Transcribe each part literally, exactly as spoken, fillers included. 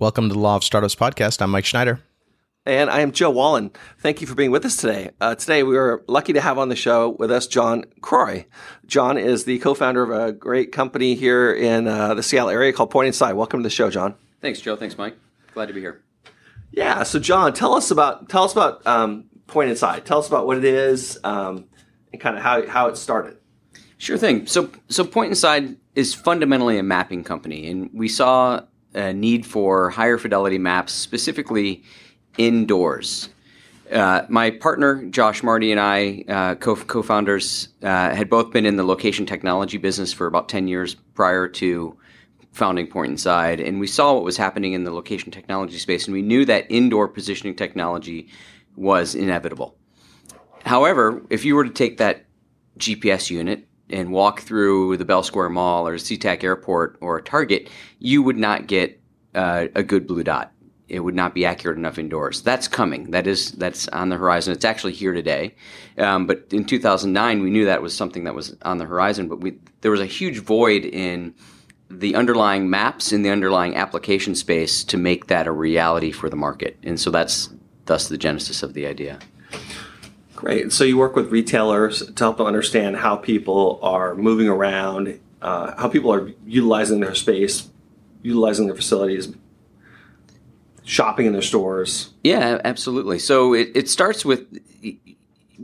Welcome to the Law of Startups podcast. I'm Mike Schneider. And I am Joe Wallen. Thank you for being with us today. Uh, today, we are lucky to have on the show with us Jon Croy. Jon is the co-founder of a great company here in uh, the Seattle area called Point Inside. Welcome to the show, Jon. Thanks, Joe. Thanks, Mike. Glad to be here. Yeah. So, Jon, tell us about tell us about um, Point Inside. Tell us about what it is um, and kind of how how it started. Sure thing. So, so Point Inside is fundamentally a mapping company, and we saw a need for higher fidelity maps, specifically indoors. Uh, my partner, Josh Marty, and I, uh, co- co-founders, uh, had both been in the location technology business for about ten years prior to founding Point Inside, and we saw what was happening in the location technology space, and we knew that indoor positioning technology was inevitable. However, if you were to take that G P S unit and walk through the Bell Square Mall or SeaTac Airport or Target, you would not get uh, a good blue dot. It would not be accurate enough indoors. That's coming. That is, that's on the horizon. It's actually here today. Um, but in two thousand nine, we knew that was something that was on the horizon, but we, there was a huge void in the underlying maps and the underlying application space to make that a reality for the market. And so that's thus the genesis of the idea. Great. So you work with retailers to help them understand how people are moving around, uh, how people are utilizing their space, utilizing their facilities, shopping in their stores. Yeah, absolutely. So it, it starts with,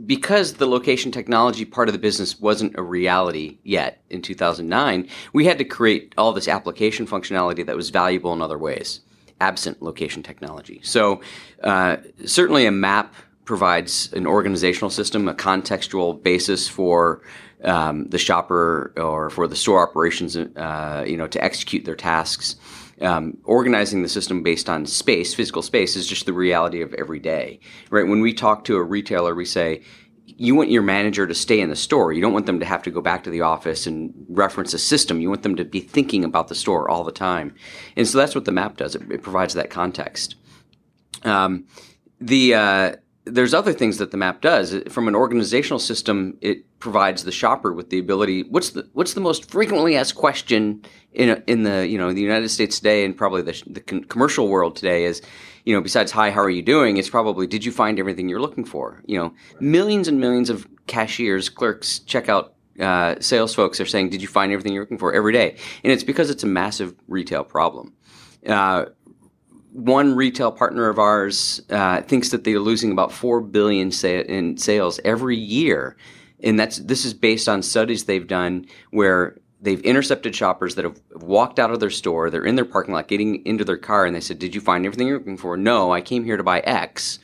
because the location technology part of the business wasn't a reality yet in two thousand nine, we had to create all this application functionality that was valuable in other ways, absent location technology. So uh, certainly a map provides an organizational system, a contextual basis for um, the shopper or for the store operations, uh, you know, to execute their tasks. Um, organizing the system based on space, physical space, is just the reality of every day, right? When we talk to a retailer, we say, you want your manager to stay in the store. You don't want them to have to go back to the office and reference a system. You want them to be thinking about the store all the time. And so that's what the map does. It, it provides that context. Um, the, uh, There's other things that the map does. From an organizational system, it provides the shopper with the ability. What's the what's the most frequently asked question in a, in the you know the United States today, and probably the, the commercial world today is, you know, besides "Hi, how are you doing?" It's probably "Did you find everything you're looking for?" You know, millions and millions of cashiers, clerks, checkout uh, sales folks are saying, "Did you find everything you're looking for?" every day, and it's because it's a massive retail problem. Uh, One retail partner of ours uh, thinks that they are losing about four billion dollars sa- in sales every year. And that's this is based on studies they've done where they've intercepted shoppers that have walked out of their store, they're in their parking lot, getting into their car, and they said, "Did you find everything you're looking for?" "No, I came here to buy X."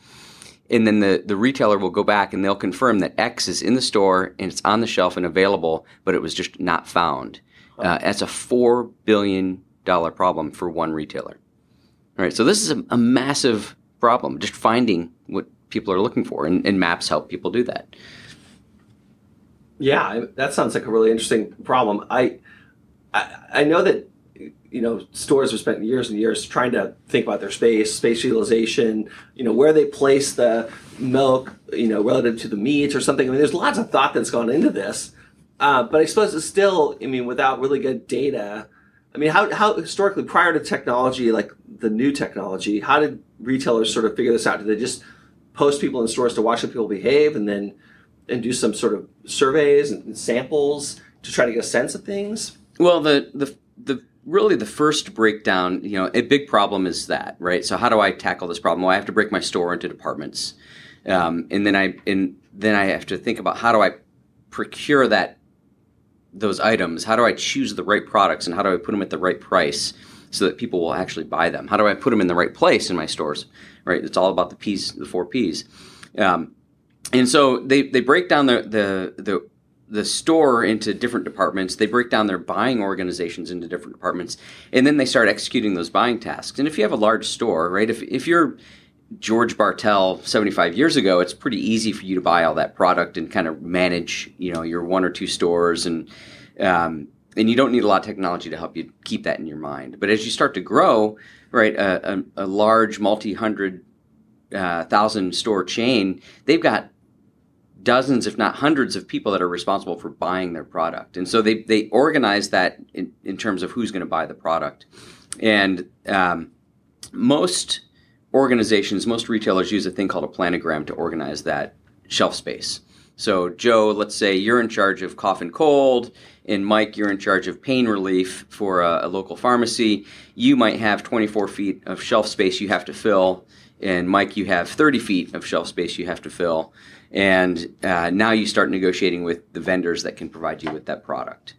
And then the, the retailer will go back and they'll confirm that X is in the store and it's on the shelf and available, but it was just not found. Uh, that's a four billion dollars problem for one retailer. All right, so this is a, a massive problem, just finding what people are looking for, and, and maps help people do that. Yeah, that sounds like a really interesting problem. I, I, I know that you know stores have spent years and years trying to think about their space, space utilization, you know, where they place the milk, you know, relative to the meat or something. I mean, there's lots of thought that's gone into this, uh, but I suppose it's still, I mean, without really good data. I mean, how how historically, prior to technology, like the new technology, how did retailers sort of figure this out? Did they just post people in stores to watch how people behave and then and do some sort of surveys and samples to try to get a sense of things? Well, the the the really the first breakdown, you know, a big problem is that, right? So how do I tackle this problem? Well, I have to break my store into departments. Um, and then I and then I have to think about how do I procure that those items? How do I choose the right products and how do I put them at the right price so that people will actually buy them? How do I put them in the right place in my stores, right? It's all about the P's, the four P's. Um, and so they, they break down the, the the the store into different departments. They break down their buying organizations into different departments, and then they start executing those buying tasks. And if you have a large store, right, if if you're George Bartel seventy-five years ago, it's pretty easy for you to buy all that product and kind of manage, you know, your one or two stores, and um, and you don't need a lot of technology to help you keep that in your mind. But as you start to grow, right, a, a, a large multi-hundred uh, thousand store chain, they've got dozens, if not hundreds, of people that are responsible for buying their product, and so they they organize that in, in terms of who's going to buy the product, and um, most organizations, most retailers use a thing called a planogram to organize that shelf space. So Joe, let's say you're in charge of cough and cold, and Mike, you're in charge of pain relief for a, a local pharmacy. You might have twenty-four feet of shelf space you have to fill, and Mike, you have thirty feet of shelf space you have to fill. And uh, now you start negotiating with the vendors that can provide you with that product.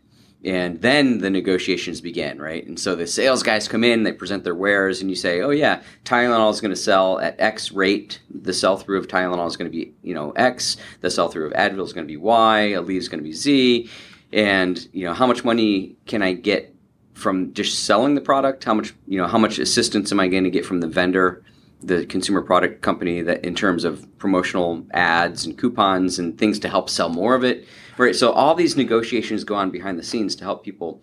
And then the negotiations begin, right? And so the sales guys come in, they present their wares, and you say, oh, yeah, Tylenol is going to sell at X rate. The sell-through of Tylenol is going to be, you know, X. The sell-through of Advil is going to be Y. Aleve is going to be Z. And, you know, how much money can I get from just selling the product? How much, you know, how much assistance am I going to get from the vendor, the consumer product company, that in terms of promotional ads and coupons and things to help sell more of it, right? So all these negotiations go on behind the scenes to help people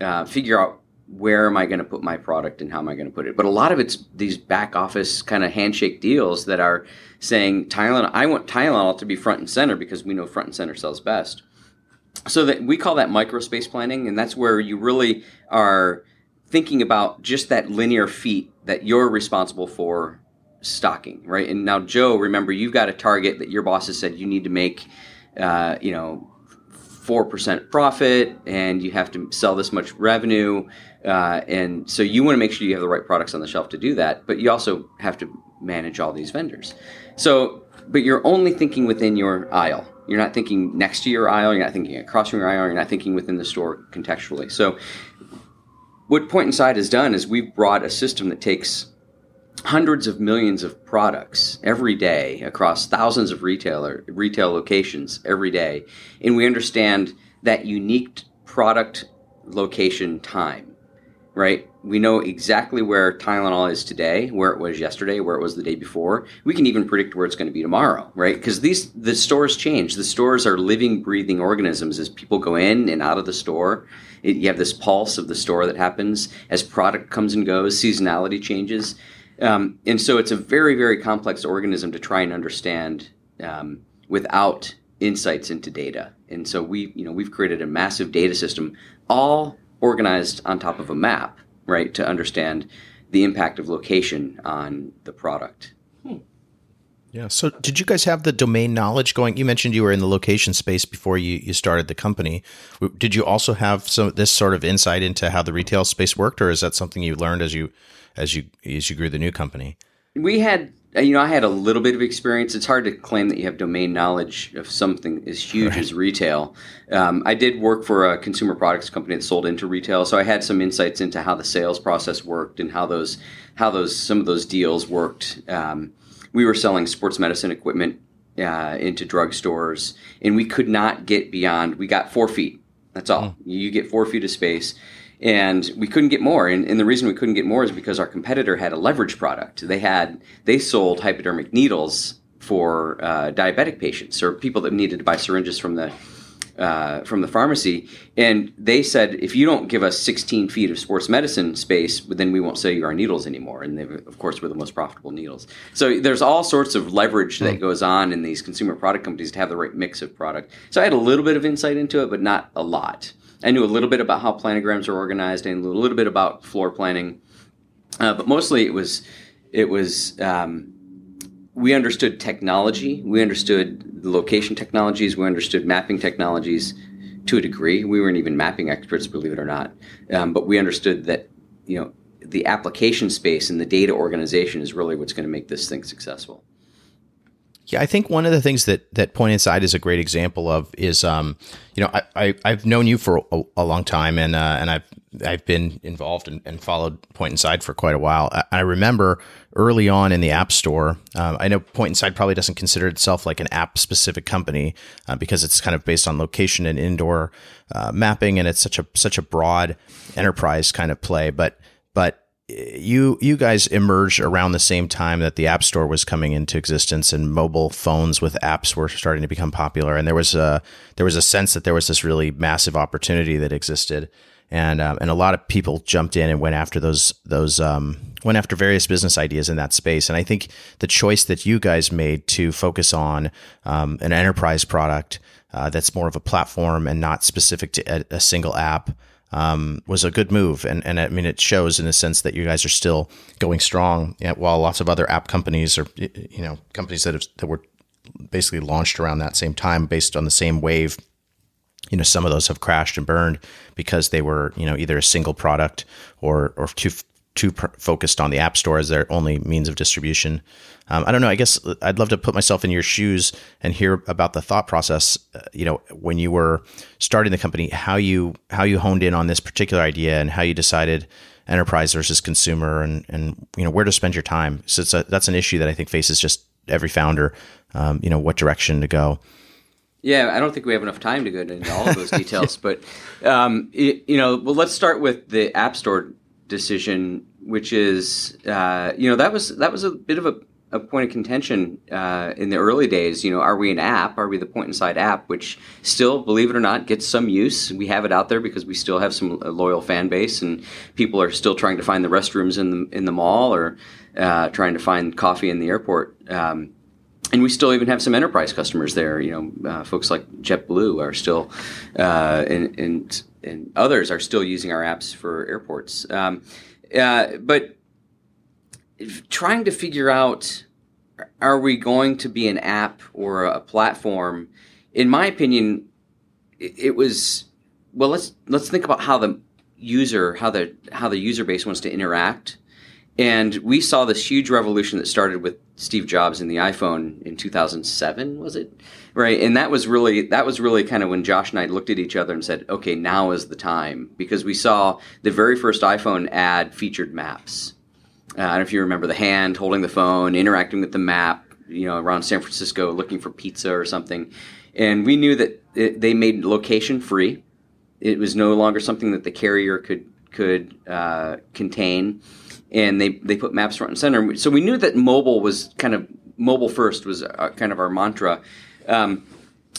uh, figure out where am I going to put my product and how am I going to put it. But a lot of it's these back office kind of handshake deals that are saying, Tylenol, I want Tylenol to be front and center because we know front and center sells best. So that we call that microspace planning, and that's where you really are thinking about just that linear feet that you're responsible for stocking, right? And now, Joe, remember, you've got a target that your boss has said you need to make, uh, you know, four percent profit, and you have to sell this much revenue. Uh, and so you want to make sure you have the right products on the shelf to do that, but you also have to manage all these vendors. So, but you're only thinking within your aisle. You're not thinking next to your aisle. You're not thinking across from your aisle. You're not thinking within the store contextually. So what Point Inside has done is we've brought a system that takes hundreds of millions of products every day across thousands of retailer retail locations every day, and we understand that unique product location time, right? We know exactly where Tylenol is today, where it was yesterday, where it was the day before. We can even predict where it's going to be tomorrow, right? Because these the stores change. The stores are living, breathing organisms as people go in and out of the store. It, you have this pulse of the store that happens as product comes and goes, seasonality changes. Um, and so it's a very, very complex organism to try and understand um, without insights into data. And so we, you know, we've created a massive data system, all organized on top of a map, right, to understand the impact of location on the product. Hmm. Yeah. So did you guys have the domain knowledge going? You mentioned you were in the location space before you, you started the company. Did you also have some this sort of insight into how the retail space worked, or is that something you learned as you as you as you grew the new company? We had, you know, I had a little bit of experience. It's hard to claim that you have domain knowledge of something as huge right. as retail. Um, I did work for a consumer products company that sold into retail, so I had some insights into how the sales process worked and how those how those some of those deals worked. Um, we were selling sports medicine equipment uh, into drugstores, and we could not get beyond. We got four feet. That's all. Mm. You get four feet of space. And we couldn't get more. And, and the reason we couldn't get more is because our competitor had a leverage product. They had they sold hypodermic needles for uh, diabetic patients or people that needed to buy syringes from the uh, from the pharmacy. And they said, if you don't give us sixteen feet of sports medicine space, then we won't sell you our needles anymore. And they, of course, were the most profitable needles. So there's all sorts of leverage that goes on in these consumer product companies to have the right mix of product. So I had a little bit of insight into it, but not a lot. I knew a little bit about how planograms are organized and a little bit about floor planning, uh, but mostly it was it was um, we understood technology, we understood location technologies, we understood mapping technologies to a degree. We weren't even mapping experts, believe it or not, um, but we understood that you know the application space and the data organization is really what's going to make this thing successful. Yeah, I think one of the things that, that Point Inside is a great example of is, um, you know, I, I I've known you for a, a long time, and uh, and I've I've been involved and, and followed Point Inside for quite a while. I, I remember early on in the App Store, uh, I know Point Inside probably doesn't consider itself like an app specific company uh, because it's kind of based on location and indoor uh, mapping, and it's such a such a broad enterprise kind of play, but but. You you guys emerged around the same time that the App Store was coming into existence, and mobile phones with apps were starting to become popular. And there was a there was a sense that there was this really massive opportunity that existed, and um, and a lot of people jumped in and went after those those um, went after various business ideas in that space. And I think the choice that you guys made to focus on um, an enterprise product uh, that's more of a platform and not specific to a, a single app. um, was a good move. And, and I mean, it shows in a sense that you guys are still going strong, you know, while lots of other app companies or, you know, companies that have, that were basically launched around that same time based on the same wave. You know, some of those have crashed and burned because they were, you know, either a single product or, or too, too pr- focused on the app store as their only means of distribution. Um, I don't know. I guess I'd love to put myself in your shoes and hear about the thought process, uh, you know, when you were starting the company, how you, how you honed in on this particular idea and how you decided enterprise versus consumer and, and, you know, where to spend your time. So it's a, that's an issue that I think faces just every founder, um, you know, what direction to go. Yeah, I don't think we have enough time to go into all of those details, but, um, it, you know, well, let's start with the App Store decision, which is, uh, you know, that was that was a bit of a, a point of contention uh, in the early days. You know, are we an app? Are we the Point Inside app, which still, believe it or not, gets some use? We have it out there because we still have some loyal fan base, and people are still trying to find the restrooms in the, in the mall or uh, trying to find coffee in the airport. Um And we still even have some enterprise customers there. You know, uh, folks like JetBlue are still, uh, and, and and others are still using our apps for airports. Um, uh, but trying to figure out, are we going to be an app or a platform? In my opinion, it was well. Let's let's think about how the user, how the how the user base wants to interact. And we saw this huge revolution that started with Steve Jobs and the iPhone in two thousand seven, was it? Right. And that was really that was really kind of when Josh and I looked at each other and said, okay, now is the time. Because we saw the very first iPhone ad featured maps. Uh, I don't know if you remember the hand holding the phone, interacting with the map, you know, around San Francisco looking for pizza or something. And we knew that it, they made location free. It was no longer something that the carrier could could uh, contain. And they, they put maps front and center. So we knew that mobile was kind of mobile first was our, kind of our mantra. Um,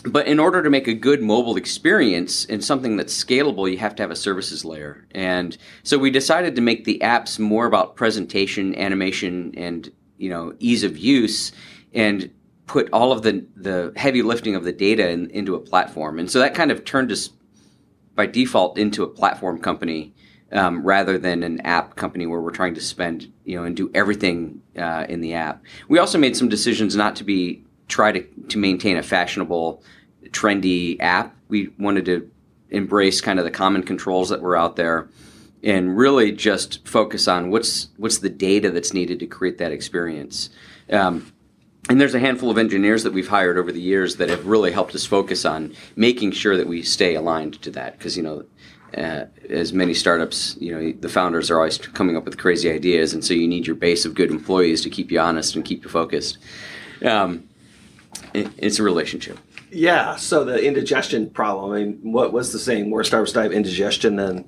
but in order to make a good mobile experience and something that's scalable, you have to have a services layer. And so we decided to make the apps more about presentation, animation, and you know ease of use, and put all of the the heavy lifting of the data in, into a platform. And so that kind of turned us by default into a platform company. Um, rather than an app company where we're trying to spend, you know, and do everything uh, in the app. We also made some decisions not to be try to, to maintain a fashionable, trendy app. We wanted to embrace kind of the common controls that were out there, and really just focus on what's what's the data that's needed to create that experience. Um, and there's a handful of engineers that we've hired over the years that have really helped us focus on making sure that we stay aligned to that, because you know. Uh, as many startups, you know, the founders are always coming up with crazy ideas, and so you need your base of good employees to keep you honest and keep you focused. Um, it, it's a relationship. Yeah. So the indigestion problem. I mean, what was the saying? More startups die of indigestion than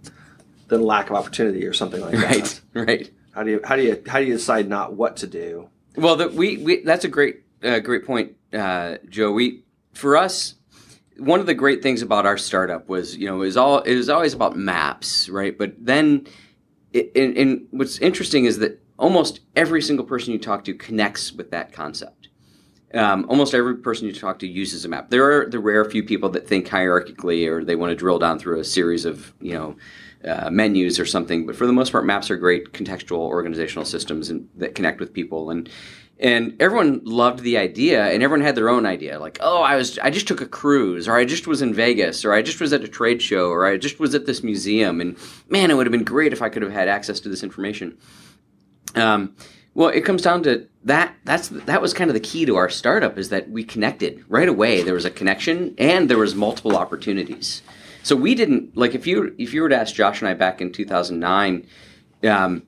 than lack of opportunity, or something like right, that. Right. Right. How do you how do you how do you decide not what to do? Well, the, we, we that's a great uh, great point, uh, Joe. We for us. One of the great things about our startup was, you know, it was all it was always about maps, right? But then, it, and, and what's interesting is that almost every single person you talk to connects with that concept. Um, almost every person you talk to uses a map. There are the rare few people that think hierarchically, or they want to drill down through a series of, you know, uh, menus or something. But for the most part, maps are great contextual organizational systems and that connect with people. And And everyone loved the idea, and everyone had their own idea. Like, oh, I was—I just took a cruise, or I just was in Vegas, or I just was at a trade show, or I just was at this museum, and man, it would have been great if I could have had access to this information. Um, well, it comes down to that. That's that was kind of the key to our startup, is that we connected right away. There was a connection, and there was multiple opportunities. So we didn't like if you if you were to ask Josh and I back in two thousand nine. Um,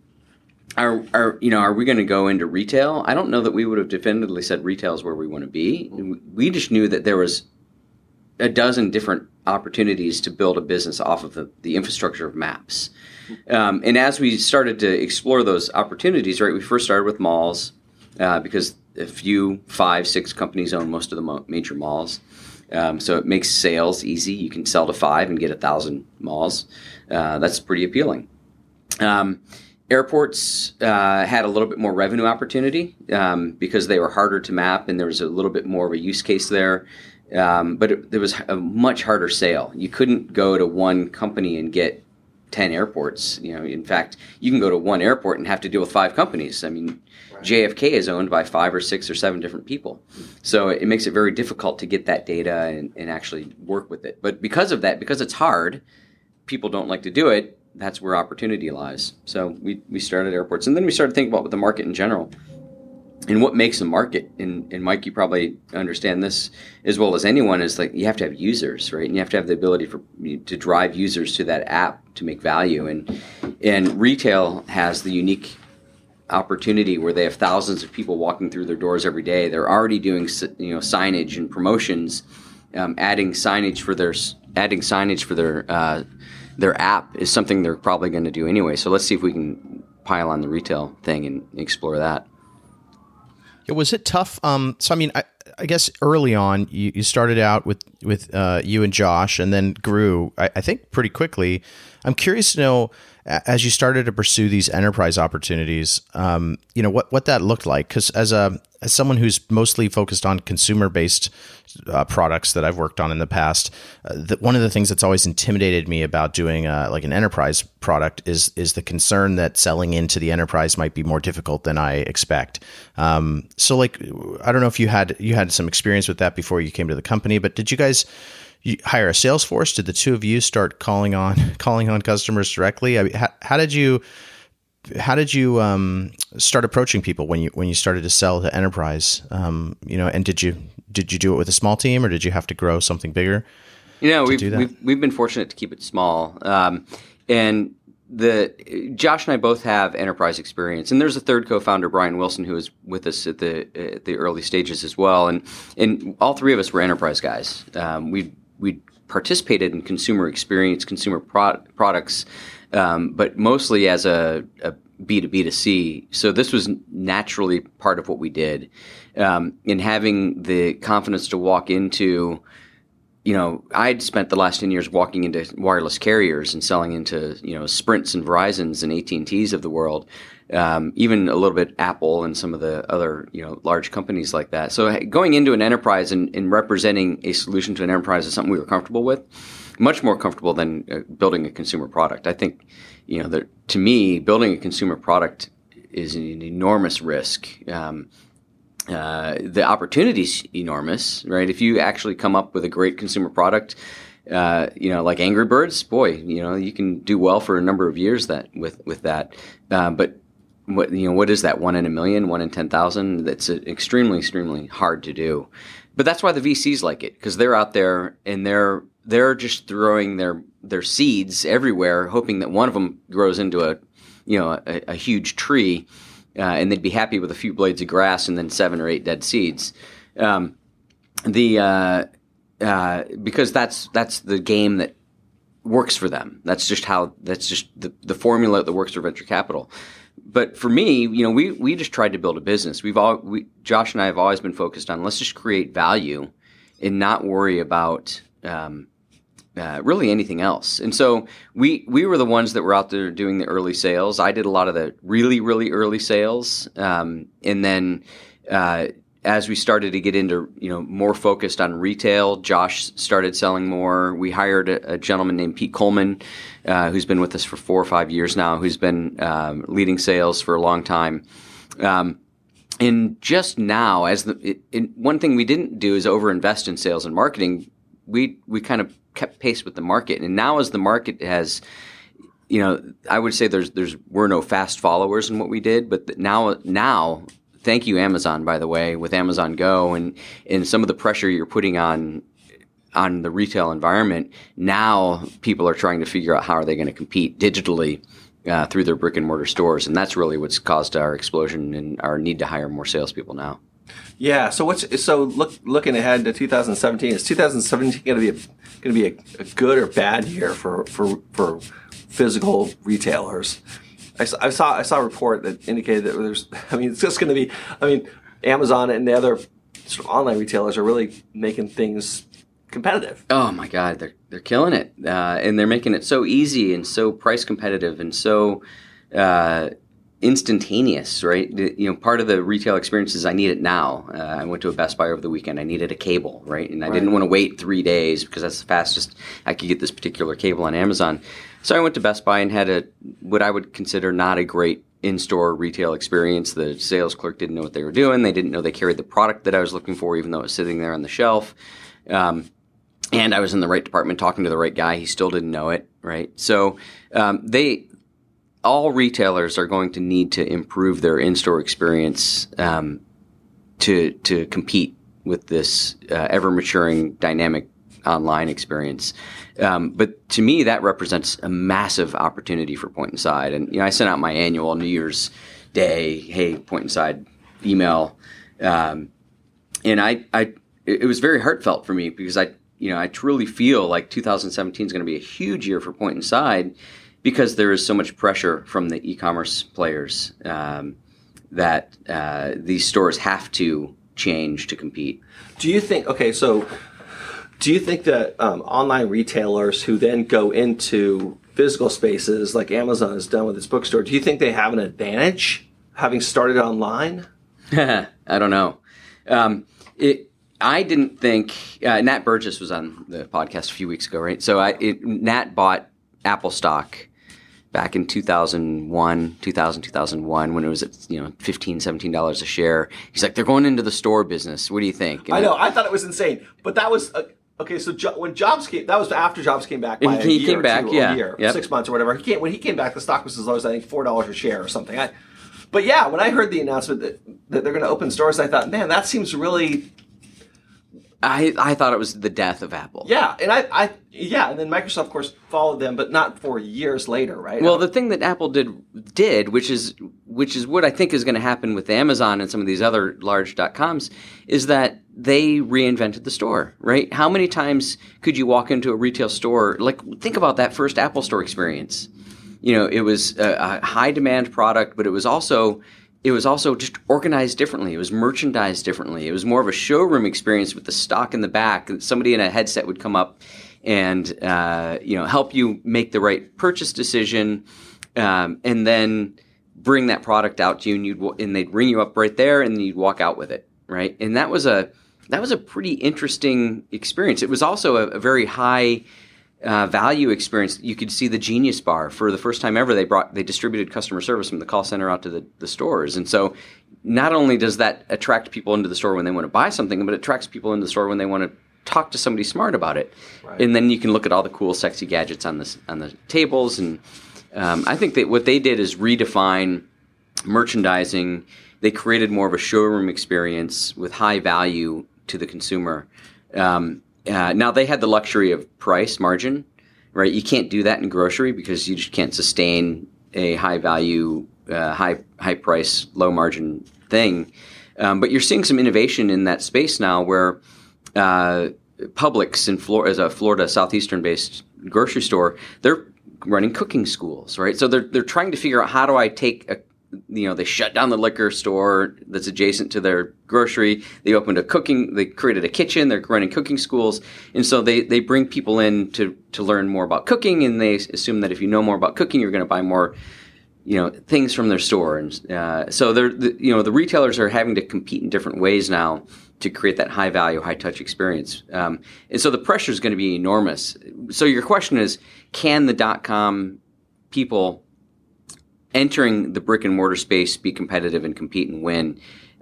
Are, are you know? Are we going to go into retail? I don't know that we would have definitively said retail is where we want to be. We just knew that there was a dozen different opportunities to build a business off of the, the infrastructure of maps. Um, and as we started to explore those opportunities, right, we first started with malls uh, because a few, five, six companies own most of the mo- major malls. Um, so it makes sales easy. You can sell to five and get a thousand malls. Uh, that's pretty appealing. Um, Airports uh, had a little bit more revenue opportunity um, because they were harder to map, and there was a little bit more of a use case there. Um, but it, there was a much harder sale. You couldn't go to one company and get ten airports. You know, in fact, you can go to one airport and have to deal with five companies. I mean, right. J F K is owned by five or six or seven different people. So it makes it very difficult to get that data and, and actually work with it. But because of that, because it's hard, people don't like to do it. That's where opportunity lies. So we, we started airports. And then we started thinking about the market in general and what makes a market. And, and Mike, you probably understand this as well as anyone, is like you have to have users, right? And you have to have the ability for to drive users to that app to make value. And and retail has the unique opportunity where they have thousands of people walking through their doors every day. They're already doing, you know, signage and promotions, um, adding signage for their adding signage for their uh, their app is something they're probably going to do anyway. So let's see if we can pile on the retail thing and explore that. Yeah, was it tough? Um, so, I mean, I, I guess early on, you, you started out with, with uh, you and Josh and then grew, I, I think, pretty quickly. I'm curious to know, as you started to pursue these enterprise opportunities, um, you know, what, what that looked like. Because as a as someone who's mostly focused on consumer-based uh, products that I've worked on in the past, uh, that one of the things that's always intimidated me about doing uh, like an enterprise product is is the concern that selling into the enterprise might be more difficult than I expect. Um, so, like, I don't know if you had you had some experience with that before you came to the company, but did you guys? You hire a sales force? Did the two of you start calling on calling on customers directly? I mean, how, how did you how did you um, start approaching people when you when you started to sell to enterprise? Um, you know, and did you did you do it with a small team, or did you have to grow something bigger? You know, we've, we've we've been fortunate to keep it small, um, and the Josh and I both have enterprise experience, and there's a third co-founder, Brian Wilson, who was with us at the at the early stages as well, and and all three of us were enterprise guys. Um, we We participated in consumer experience, consumer pro- products, um, but mostly as a, a B to B to C. So this was naturally part of what we did. Um, and having the confidence to walk into, you know, I'd spent the last ten years walking into wireless carriers and selling into, you know, Sprints and Verizons and A T and T's of the world, um, even a little bit Apple and some of the other, you know, large companies like that. So going into an enterprise and, and representing a solution to an enterprise is something we were comfortable with, much more comfortable than uh, building a consumer product. I think, you know, that to me, building a consumer product is an enormous risk. Um, Uh, the opportunity's enormous, right? If you actually come up with a great consumer product, uh, you know, like Angry Birds, boy, you know, you can do well for a number of years that with with that. Uh, but what you know, what is that? One in a million, one in ten thousand? That's extremely, extremely hard to do. But that's why the V Cs like it, because they're out there and they're they're just throwing their their seeds everywhere, hoping that one of them grows into a you know a, a huge tree. Uh, and they'd be happy with a few blades of grass and then seven or eight dead seeds, um, the uh, uh, because that's that's the game that works for them. That's just how that's just the, the formula that works for venture capital. But for me, you know, we we just tried to build a business. We've all we, Josh and I have always been focused on let's just create value and not worry about um, uh, really anything else. And so we, we were the ones that were out there doing the early sales. I did a lot of the really, really early sales. Um, and then, uh, as we started to get into, you know, more focused on retail, Josh started selling more. We hired a, a gentleman named Pete Coleman, uh, who's been with us for four or five years now, who's been, um, leading sales for a long time. Um, and just now as the, it, it, one thing we didn't do is overinvest in sales and marketing. We, we kind of kept pace with the market, and now as the market has, you know, I would say there's there's we're no fast followers in what we did, but now now thank you Amazon, by the way, with Amazon Go and and some of the pressure you're putting on on the retail environment. Now people are trying to figure out how are they going to compete digitally uh, through their brick and mortar stores, and that's really what's caused our explosion and our need to hire more salespeople now. Yeah. So what's so look looking ahead to two thousand seventeen? Is two thousand seventeen going to be a, going to be a, a good or bad year for for, for physical retailers? I, I saw I saw a report that indicated that there's. I mean, it's just going to be. I mean, Amazon and the other sort of online retailers are really making things competitive. Oh my God, they're they're killing it, uh, and they're making it so easy and so price competitive and so. Uh, instantaneous, right? You know, part of the retail experience is I need it now. Uh, I went to a Best Buy over the weekend. I needed a cable, right? And I right. didn't want to wait three days because that's the fastest I could get this particular cable on Amazon. So I went to Best Buy and had a what I would consider not a great in-store retail experience. The sales clerk didn't know what they were doing. They didn't know they carried the product that I was looking for, even though it was sitting there on the shelf. Um, and I was in the right department talking to the right guy. He still didn't know it, right? So um, they all retailers are going to need to improve their in-store experience um, to to compete with this uh, ever-maturing dynamic online experience. Um, but to me, that represents a massive opportunity for Point Inside. And, you know, I sent out my annual New Year's Day, hey, Point Inside email. Um, and I, I, it was very heartfelt for me because I, you know, I truly feel like two thousand seventeen is going to be a huge year for Point Inside because there is so much pressure from the e-commerce players um, that uh, these stores have to change to compete. Do you think, okay, so... Do you think that um, online retailers who then go into physical spaces like Amazon has done with its bookstore, do you think they have an advantage having started online? I don't know. Um, it, I didn't think uh, – Nat Burgess was on the podcast a few weeks ago, right? So I, it, Nat bought Apple stock back in two thousand one, two thousand, two thousand one, when it was at, you know, fifteen dollars, seventeen dollars a share. He's like, they're going into the store business. What do you think? And I know. I thought it was insane. But that was uh, – Okay, so jo- when Jobs came, that was after Jobs came back by he a year came back, two, yeah. a year, yep. six months or whatever. He came, when he came back, the stock was as low as, I think, four dollars a share or something. I, but yeah, when I heard the announcement that, that they're going to open stores, I thought, man, that seems really... I I thought it was the death of Apple. Yeah, and I, I yeah, and then Microsoft, of course, followed them, but not for years later, right? Well, the thing that Apple did, did which is which is what I think is going to happen with Amazon and some of these other large dot-coms, is that they reinvented the store, right? How many times could you walk into a retail store? Like, think about that first Apple Store experience. You know, it was a, a high-demand product, but it was also... It was also just organized differently. It was merchandised differently. It was more of a showroom experience with the stock in the back. Somebody in a headset would come up and uh, you know, help you make the right purchase decision, um, and then bring that product out to you, and you'd and they'd ring you up right there, and you'd walk out with it, right? And that was a that was a pretty interesting experience. It was also a, a very high. Uh, value experience. You could see the Genius Bar for the first time ever. They brought they distributed customer service from the call center out to the, the stores, and so not only does that attract people into the store when they want to buy something, but it attracts people into the store when they want to talk to somebody smart about it. Right. And then you can look at all the cool, sexy gadgets on the on the tables, and um, I think that what they did is redefine merchandising. They created more of a showroom experience with high value to the consumer. Um, Uh, now, they had the luxury of price margin, right? You can't do that in grocery because you just can't sustain a high-value, uh, high, high-price, low-margin thing. Um, but you're seeing some innovation in that space now where uh, Publix, in Flor- as a Florida southeastern-based grocery store, they're running cooking schools, right? So they're they're trying to figure out how do I take a You know, they shut down the liquor store that's adjacent to their grocery. They opened a cooking, they created a kitchen, they're running cooking schools. And so they, they bring people in to, to learn more about cooking, and they assume that if you know more about cooking, you're going to buy more, you know, things from their store. And uh, so they're, the, you know, the retailers are having to compete in different ways now to create that high value, high touch experience. Um, and so the pressure is going to be enormous. So your question is, can the dot-com people entering the brick and mortar space be competitive and compete and win?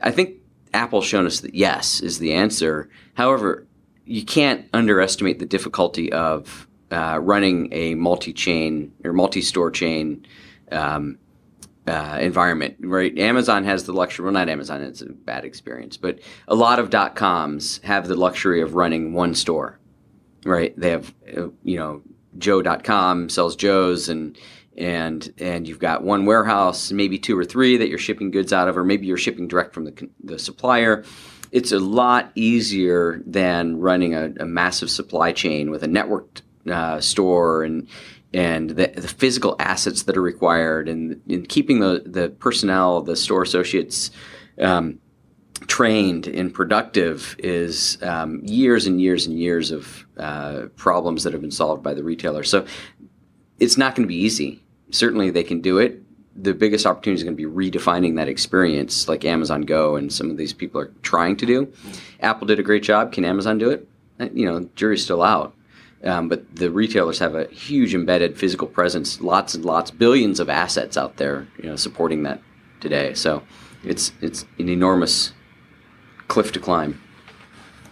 I think Apple's shown us that yes is the answer. However, you can't underestimate the difficulty of uh, running a multi-chain or multi-store chain um, uh, environment, right? Amazon has the luxury. Well, not Amazon. It's a bad experience. But a lot of dot-coms have the luxury of running one store, right? They have, you know, Joe dot com sells Joe's, and And and you've got one warehouse, maybe two or three that you're shipping goods out of, or maybe you're shipping direct from the the supplier. It's a lot easier than running a, a massive supply chain with a networked uh, store and and the, the physical assets that are required, and, and keeping the, the personnel, the store associates, um, trained and productive is um, years and years and years of uh, problems that have been solved by the retailer. So it's not going to be easy. Certainly they can do it. The biggest opportunity is going to be redefining that experience, like Amazon Go and some of these people are trying to do. Apple did a great job. Can Amazon do it? You know, jury's still out. Um, but the retailers have a huge embedded physical presence, lots and lots, billions of assets out there, you know, supporting that today. So it's it's an enormous cliff to climb.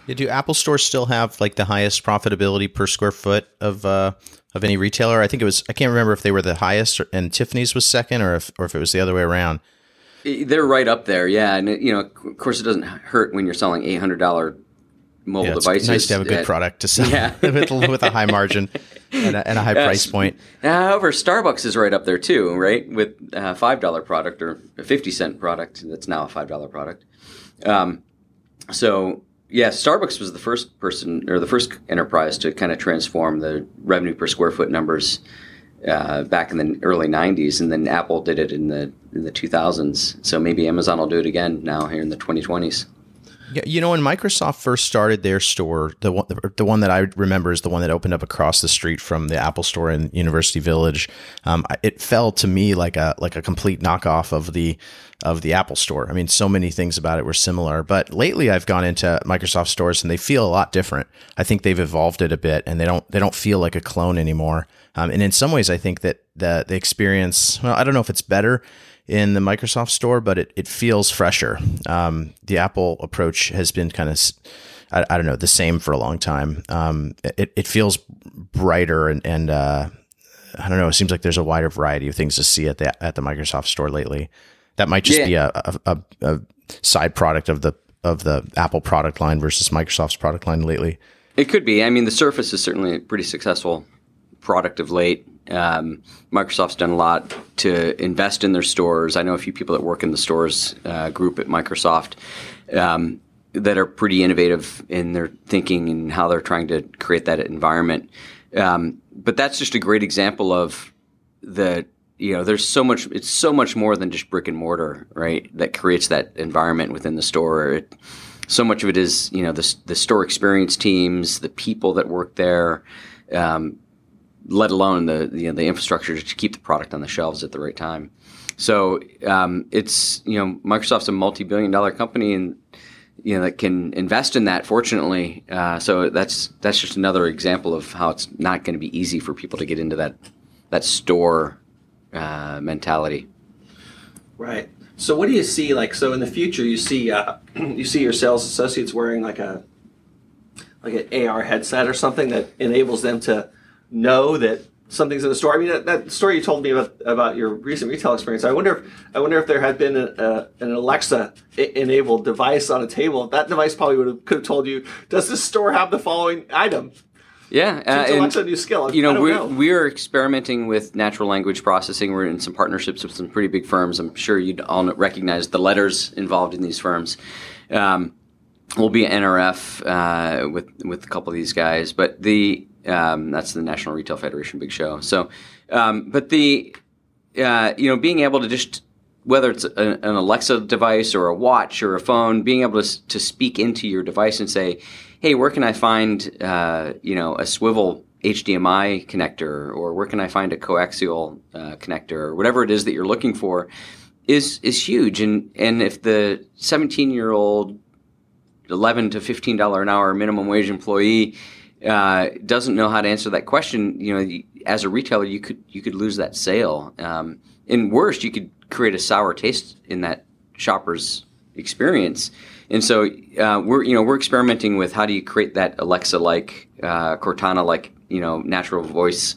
Yeah, do Apple stores still have like the highest profitability per square foot of uh, of any retailer? I think it was, I can't remember if they were the highest or, and Tiffany's was second, or if or if it was the other way around. They're right up there, yeah. And you know, of course, it doesn't hurt when you're selling eight hundred dollars mobile yeah, it's devices. It's nice to have a good at, product to sell yeah. with, with a high margin and a, and a high uh, price point. However, Starbucks is right up there too, right? With a five dollar product or a fifty cent product that's now a five dollar product. Um, so, yeah, Starbucks was the first person or the first enterprise to kind of transform the revenue per square foot numbers uh, back in the early nineties. And then Apple did it in the in the two thousands. So maybe Amazon will do it again now here in the twenty twenties. Yeah, you know, when Microsoft first started their store, the one, the, the one that I remember is the one that opened up across the street from the Apple Store in University Village. Um, it felt to me like a like a complete knockoff of the of the Apple Store. I mean, so many things about it were similar. But lately, I've gone into Microsoft stores and they feel a lot different. I think they've evolved it a bit, and they don't they don't feel like a clone anymore. Um, and in some ways, I think that the the experience, well, I don't know if it's better in the Microsoft store, but it, it feels fresher. Um, the Apple approach has been kind of, I, I don't know, the same for a long time. Um, it, it feels brighter and, and uh, I don't know, it seems like there's a wider variety of things to see at the at the Microsoft store lately. That might just yeah. be a, a, a, a side product of the of the Apple product line versus Microsoft's product line lately. It could be. I mean, the Surface is certainly a pretty successful product of late. Um, Microsoft's done a lot to invest in their stores. I know a few people that work in the stores uh, group at Microsoft um, that are pretty innovative in their thinking and how they're trying to create that environment. Um, but that's just a great example of the, you know, there's so much, it's so much more than just brick and mortar, right? That creates that environment within the store. It, so much of it is, you know, the, the store experience teams, the people that work there, um, let alone the you know, the infrastructure to keep the product on the shelves at the right time. So um, it's, you know, Microsoft's a multi-billion dollar company and, you know, that can invest in that, fortunately. Uh, so that's that's just another example of how it's not going to be easy for people to get into that, that store uh, mentality. Right. So what do you see, like, so in the future you see uh, you see your sales associates wearing like a like an A R headset or something that enables them to know that something's in the store. I mean, that, that story you told me about about your recent retail experience. I wonder if I wonder if there had been a, a, an Alexa-enabled device on a table. That device probably would have could have told you, "Does this store have the following item?" Yeah, uh, so it's a new skill. I, you know, we're, know, we are experimenting with natural language processing. We're in some partnerships with some pretty big firms. I'm sure you'd all recognize the letters involved in these firms. Um, we'll be at N R F uh, with with a couple of these guys, but the Um, that's the National Retail Federation big show. So, um, but the, uh, you know, being able to just, whether it's a, an Alexa device or a watch or a phone, being able to to speak into your device and say, hey, where can I find, uh, you know, a swivel H D M I connector, or where can I find a coaxial uh, connector, or whatever it is that you're looking for is, is huge. And, and if the seventeen year old eleven to fifteen dollars an hour minimum wage employee Uh, doesn't know how to answer that question, you know, as a retailer, you could you could lose that sale. Um, and worst, you could create a sour taste in that shopper's experience. And so uh, we're you know we're experimenting with how do you create that Alexa-like, uh, Cortana-like, you know, natural voice.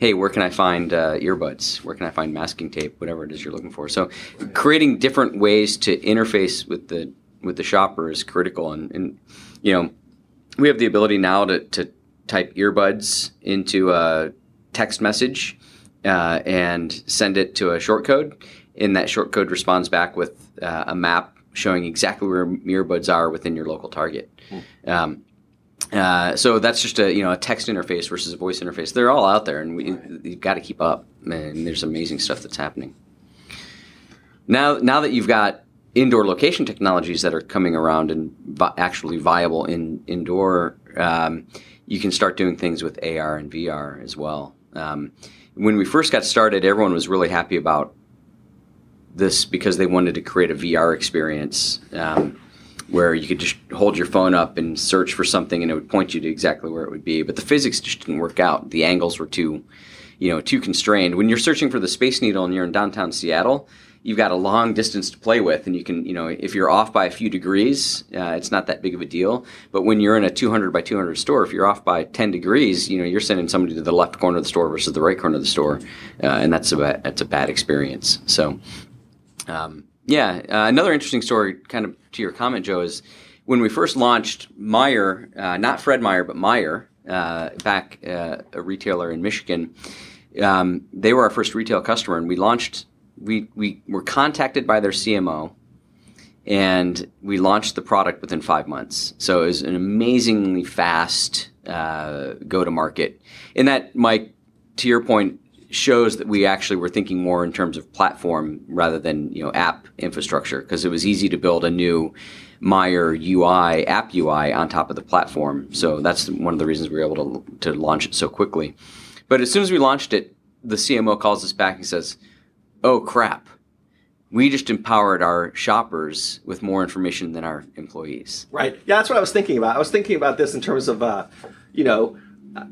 Hey, where can I find uh, earbuds? Where can I find masking tape? Whatever it is you're looking for. So creating different ways to interface with the with the shopper is critical. And, and you know. We have the ability now to, to type earbuds into a text message uh, and send it to a short code. And that short code responds back with uh, a map showing exactly where earbuds are within your local Target. Mm. Um, uh, so that's just a you know a text interface versus a voice interface. They're all out there, and we, right. You've got to keep up. And there's amazing stuff that's happening. Now, now that you've got indoor location technologies that are coming around and vi- actually viable in indoor, um, you can start doing things with A R and V R as well. Um, when we first got started, everyone was really happy about this because they wanted to create a V R experience. Um, where you could just hold your phone up and search for something and it would point you to exactly where it would be. But the physics just didn't work out. The angles were too, you know, too constrained. When you're searching for the Space Needle and you're in downtown Seattle, you've got a long distance to play with, and you can, you know, if you're off by a few degrees, uh, it's not that big of a deal. But when you're in a two hundred by two hundred store, if you're off by ten degrees, you know, you're sending somebody to the left corner of the store versus the right corner of the store, uh, and that's a bad, that's a bad experience. So, um, yeah, uh, another interesting story, kind of to your comment, Joe, is when we first launched Meijer, uh, not Fred Meijer, but Meijer, uh, back uh, a retailer in Michigan. Um, they were our first retail customer, and we launched. We we were contacted by their C M O, and we launched the product within five months. So it was an amazingly fast uh, go-to-market. And that, Mike, to your point, shows that we actually were thinking more in terms of platform rather than, you know, app infrastructure, because it was easy to build a new Meijer U I, app U I on top of the platform. So that's one of the reasons we were able to to launch it so quickly. But as soon as we launched it, the C M O calls us back and says, "Oh, crap, we just empowered our shoppers with more information than our employees." Right. Yeah, that's what I was thinking about. I was thinking about this in terms of, uh, you know,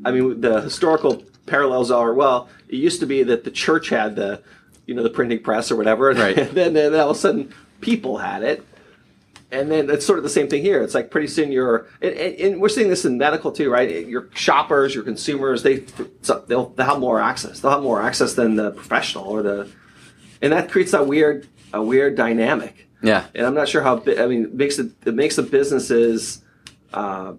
I mean, the historical parallels are, well, it used to be that the church had the, you know, the printing press or whatever. And, right. and then, then all of a sudden people had it. And then it's sort of the same thing here. It's like pretty soon you're, and, and we're seeing this in medical too, right? Your shoppers, your consumers, they, they'll, they'll have more access. They'll have more access than the professional or the, and that creates a weird, a weird dynamic. Yeah. And I'm not sure how. I mean, it makes it, it makes the businesses. Uh,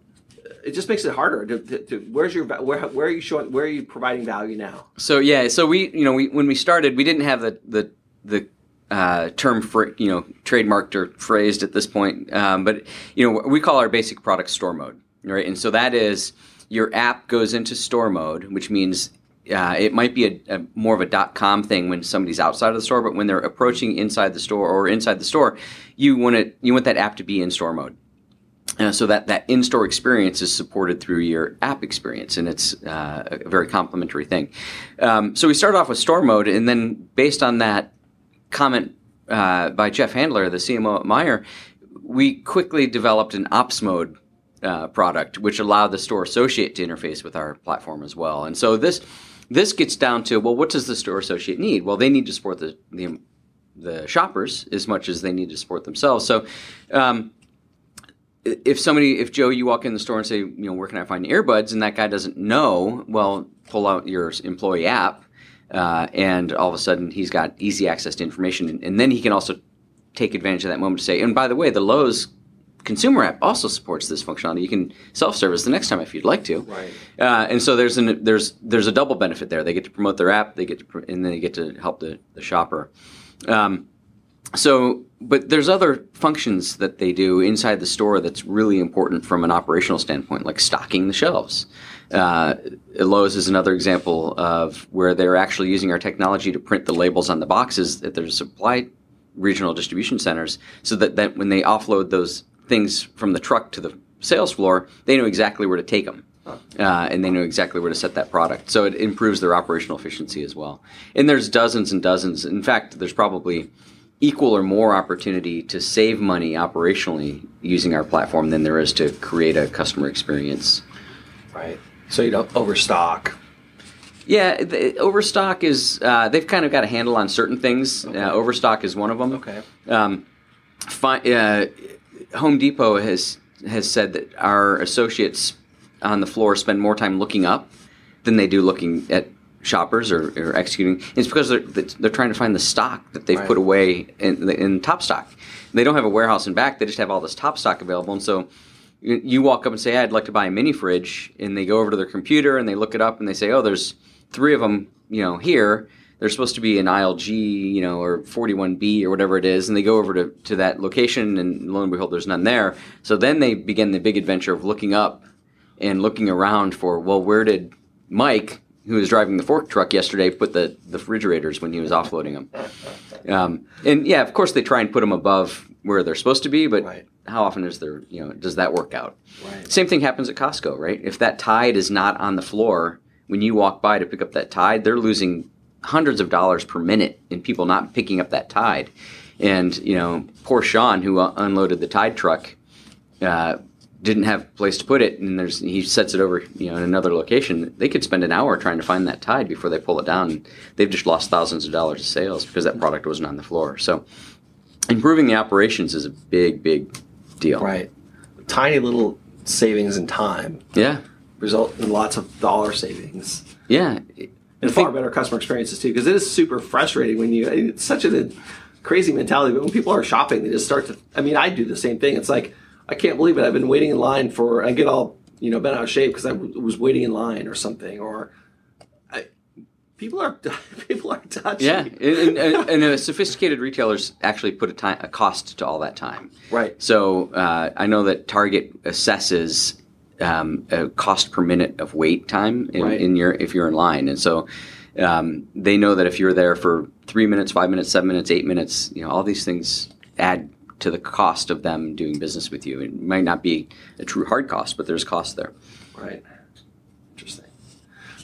it just makes it harder. To, to, to where's your where where are you showing where are you providing value now? So yeah, so we you know we when we started we didn't have the the the uh, term for you know trademarked or phrased at this point, um, but you know we call our basic product store mode, right? And so that is your app goes into store mode, which means. Uh, it might be a, a more of a dot-com thing when somebody's outside of the store, but when they're approaching inside the store or inside the store, you want it, you want that app to be in store mode, uh, so that that in-store experience is supported through your app experience, and it's uh, a very complimentary thing. Um, so we started off with store mode, and then based on that comment uh, by Jeff Handler, the C M O at Meijer, we quickly developed an ops mode uh, product, which allowed the store associate to interface with our platform as well. And so this. This gets down to, well, what does the store associate need? Well, they need to support the the, the shoppers as much as they need to support themselves. So um, if somebody, if Joe, you walk in the store and say, you know, where can I find earbuds? And that guy doesn't know, well, pull out your employee app, uh, and all of a sudden he's got easy access to information. And, and then he can also take advantage of that moment to say, and by the way, the Lowe's consumer app also supports this functionality. You can self-service the next time if you'd like to. Right. Uh, and so there's an there's there's a double benefit there. They get to promote their app. They get to, and then they get to help the the shopper. Um, so, but there's other functions that they do inside the store that's really important from an operational standpoint, like stocking the shelves. Uh, Lowe's is another example of where they're actually using our technology to print the labels on the boxes that their supply regional distribution centers, so that that when they offload those things from the truck to the sales floor, they know exactly where to take them, uh, and they know exactly where to set that product. So it improves their operational efficiency as well. And there's dozens and dozens. In fact, there's probably equal or more opportunity to save money operationally using our platform than there is to create a customer experience. Right. So you don't overstock. Yeah, the overstock is, uh, they've kind of got a handle on certain things. Okay. Uh, overstock is one of them. Okay. Um, fi- uh, Home Depot has has said that our associates on the floor spend more time looking up than they do looking at shoppers or, or executing. It's because they're they're trying to find the stock that they've right. put away in, in top stock. They don't have a warehouse in back. They just have all this top stock available. And so you walk up and say, I'd like to buy a mini fridge. And they go over to their computer and they look it up and they say, oh, there's three of them, you know, here. They're supposed to be in aisle G, you know, or forty-one B or whatever it is, and they go over to, to that location, and lo and behold, there's none there. So then they begin the big adventure of looking up and looking around for, well, where did Mike, who was driving the fork truck yesterday, put the, the refrigerators when he was offloading them? Um, and, yeah, of course they try and put them above where they're supposed to be, but right. how often is there, you know, does that work out? Right. Same thing happens at Costco, right? If that Tide is not on the floor, when you walk by to pick up that Tide, they're losing hundreds of dollars per minute in people not picking up that Tide. And, you know, poor Sean, who uh, unloaded the Tide truck, uh, didn't have a place to put it, and there's he sets it over, you know, in another location. They could spend an hour trying to find that tide before they pull it down. They've just lost thousands of dollars of sales because that product wasn't on the floor. So improving the operations is a big, big deal. Right. Tiny little savings in time. Yeah. Result in lots of dollar savings. Yeah. And far better customer experiences, too, because it is super frustrating when you – it's such a crazy mentality. But when people are shopping, they just start to – I mean, I do the same thing. It's like, I can't believe it. I've been waiting in line for – I get all, you know, bent out of shape because I w- was waiting in line or something. Or I, people are people are touchy. Yeah, and, and, and, and uh, sophisticated retailers actually put a, time, a cost to all that time. Right. So uh, I know that Target assesses – Um, a cost per minute of wait time in, right. in your if you're in line, and so um, they know that if you're there for three minutes, five minutes, seven minutes, eight minutes, you know, all these things add to the cost of them doing business with you. It might not be a true hard cost, but there's cost there. Right. Interesting.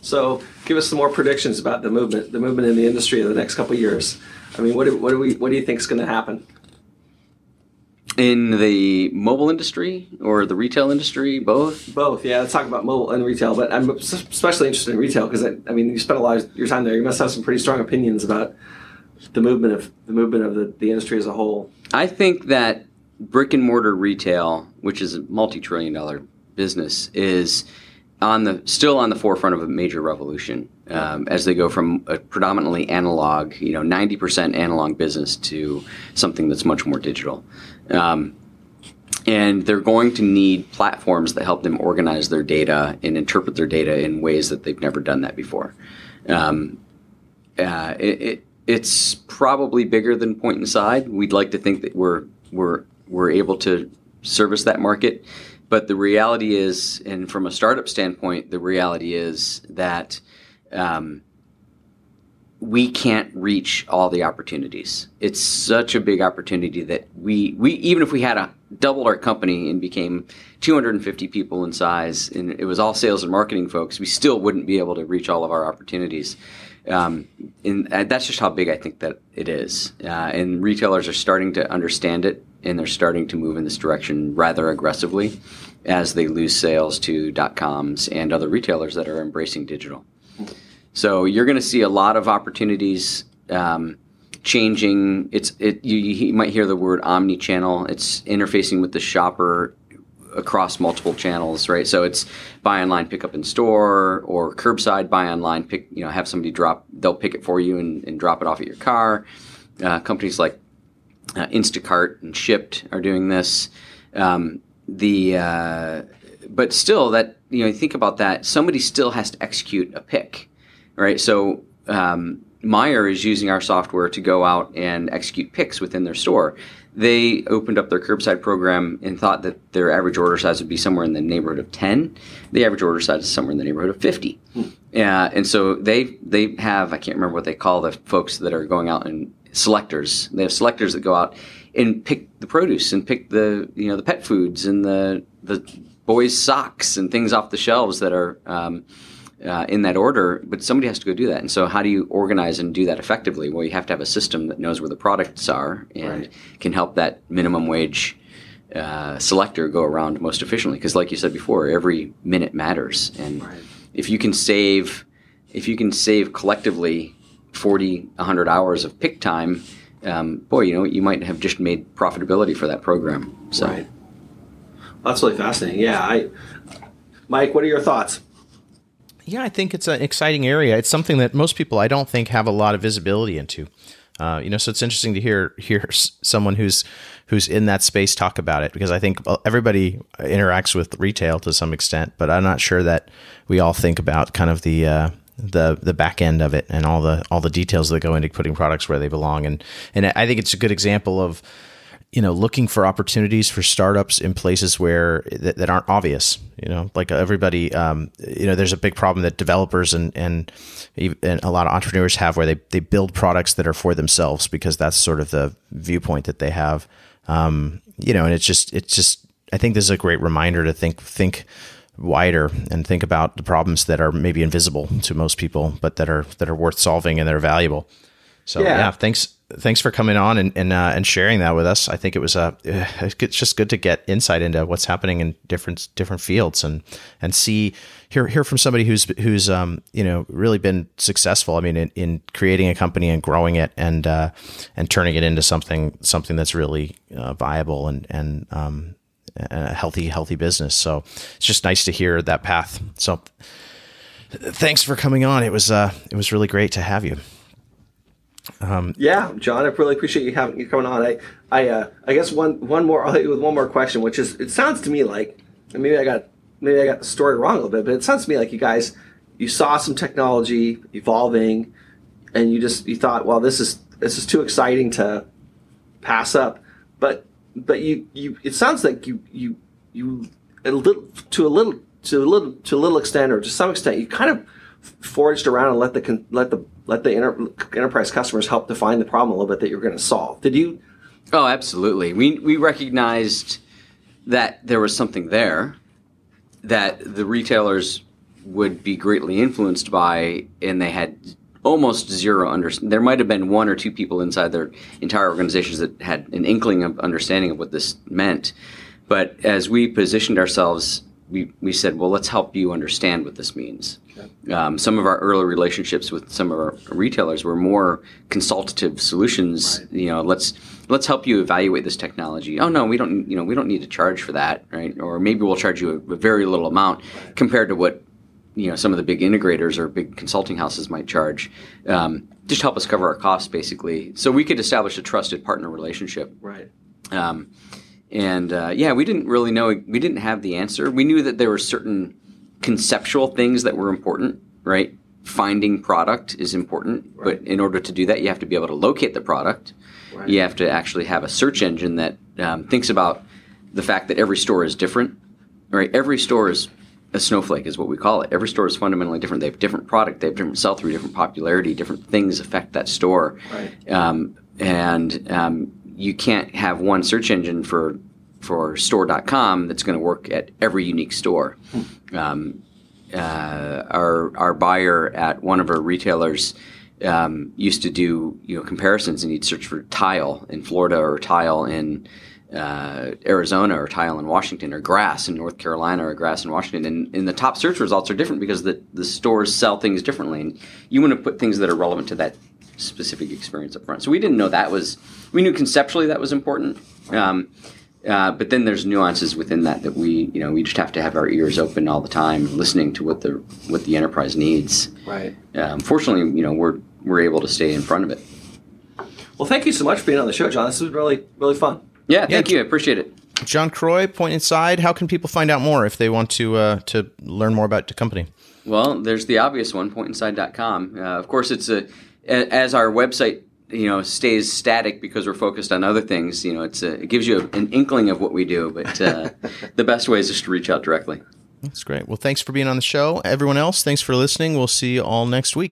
So, give us some more predictions about the movement, the movement in the industry in the next couple of years. I mean, what do, what do we what do you think is going to happen? In the mobile industry or the retail industry, both? Both, yeah. Let's talk about mobile and retail, but I'm especially interested in retail because, I, I mean, you spent a lot of your time there. You must have some pretty strong opinions about the movement of the movement of the, the industry as a whole. I think that brick-and-mortar retail, which is a multi-trillion dollar business, is on the still on the forefront of a major revolution um, as they go from a predominantly analog, you know, ninety percent analog business to something that's much more digital. Um, and they're going to need platforms that help them organize their data and interpret their data in ways that they've never done that before. Um, uh, it, it, it's probably bigger than Point Inside. We'd like to think that we're we're we're able to service that market, but the reality is, and from a startup standpoint, the reality is that um, we can't reach all the opportunities. It's such a big opportunity that we, we even if we had a, doubled our company and became two hundred fifty people in size, and it was all sales and marketing folks, we still wouldn't be able to reach all of our opportunities. Um, and that's just how big I think that it is. Uh, and retailers are starting to understand it, and they're starting to move in this direction rather aggressively as they lose sales to dot-coms and other retailers that are embracing digital. So you're going to see a lot of opportunities um, changing. It's it you, you might hear the word omni-channel. It's interfacing with the shopper across multiple channels, right? So it's buy online, pick up in store, or curbside buy online, pick you know have somebody drop. They'll pick it for you and, and drop it off at your car. Uh, companies like uh, Instacart and Shipt are doing this. Um, the uh, but still that you know you think about that. Somebody still has to execute a pick. Right, so um, Meijer is using our software to go out and execute picks within their store. They opened up their curbside program and thought that their average order size would be somewhere in the neighborhood of ten. The average order size is somewhere in the neighborhood of fifty. Hmm. Uh, and so they they have, I can't remember what they call the folks that are going out and selectors. They have selectors that go out and pick the produce and pick the you know the pet foods and the the boys' socks and things off the shelves that are um, Uh, in that order, but somebody has to go do that. And so how do you organize and do that effectively? Well, you have to have a system that knows where the products are and right. can help that minimum wage uh, selector go around most efficiently. Because like you said before, every minute matters. And right. if you can save if you can save collectively forty, one hundred hours of pick time, um, boy, you know, you might have just made profitability for that program. So. Right. That's really fascinating. Yeah. I, Mike, what are your thoughts? Yeah, I think it's an exciting area. It's something that most people, I don't think, have a lot of visibility into. Uh, you know, so it's interesting to hear hear someone who's who's in that space talk about it, because I think everybody interacts with retail to some extent, but I'm not sure that we all think about kind of the uh, the the back end of it and all the all the details that go into putting products where they belong. And and I think it's a good example of. You know, looking for opportunities for startups in places where that, that aren't obvious, you know, like everybody, um, you know, there's a big problem that developers and, and, and a lot of entrepreneurs have where they, they build products that are for themselves because that's sort of the viewpoint that they have. Um, you know, and it's just, it's just, I think this is a great reminder to think, think wider and think about the problems that are maybe invisible to most people, but that are, that are worth solving and that are valuable. So yeah, yeah thanks. thanks for coming on and and, uh, and sharing that with us. I think it was uh, it's just good to get insight into what's happening in different different fields and and see hear hear from somebody who's who's um you know really been successful. I mean, in, in creating a company and growing it and uh, and turning it into something something that's really uh, viable and and um, a healthy healthy business. So it's just nice to hear that path. So thanks for coming on. It was uh it was really great to have you. Um, yeah, John, I really appreciate you having you coming on. I, I, uh, I guess one, one more. I'll hit you with one more question, which is, it sounds to me like, and maybe I got, maybe I got the story wrong a little bit, but it sounds to me like you guys, you saw some technology evolving, and you just you thought, well, this is this is too exciting to pass up. But but you, you it sounds like you you you a little to a little to a little to a little extent or to some extent you kind of forged around and let the let the let the inter, enterprise customers help define the problem a little bit that you're going to solve. Did you? Oh, absolutely. We we recognized that there was something there that the retailers would be greatly influenced by, and they had almost zero understanding. There might have been one or two people inside their entire organizations that had an inkling of understanding of what this meant. But as we positioned ourselves, we we said, well, let's help you understand what this means. Okay. Um, some of our early relationships with some of our retailers were more consultative solutions. Right. You know, let's let's help you evaluate this technology. Oh no, we don't. You know, we don't need to charge for that, right? Or maybe we'll charge you a, a very little amount right. compared to what you know some of the big integrators or big consulting houses might charge. Um, just help us cover our costs, basically, so we could establish a trusted partner relationship. Right. Um, And, uh, yeah, we didn't really know – we didn't have the answer. We knew that there were certain conceptual things that were important, right? Finding product is important. Right. But in order to do that, you have to be able to locate the product. Right. You have to actually have a search engine that um, thinks about the fact that every store is different, right? Every store is a snowflake is what we call it. Every store is fundamentally different. They have different product. They have different sell-through, different popularity, different things affect that store. Right. Um, and um, – you can't have one search engine for for store dot com that's going to work at every unique store. Hmm. Um, uh, our our buyer at one of our retailers um, used to do you know comparisons, and he'd search for tile in Florida or tile in uh, Arizona or tile in Washington or grass in North Carolina or grass in Washington. And, and the top search results are different because the, the stores sell things differently, and you want to put things that are relevant to that specific experience up front. So we didn't know that was, we knew conceptually that was important. Um, uh, but then there's nuances within that that we, you know, we just have to have our ears open all the time, listening to what the, what the enterprise needs. Right. Um, fortunately, you know, we're, we're able to stay in front of it. Well, thank you so much for being on the show, John. This was really, really fun. Yeah. Thank yeah. you. I appreciate it. Jon Croy, Point Inside. How can people find out more if they want to, uh, to learn more about the company? Well, there's the obvious one, point inside dot com. Uh, of course it's a, As our website, you know, stays static because we're focused on other things, you know, it's a, it gives you a, an inkling of what we do, but uh, the best way is just to reach out directly. That's great. Well, thanks for being on the show. Everyone else, thanks for listening. We'll see you all next week.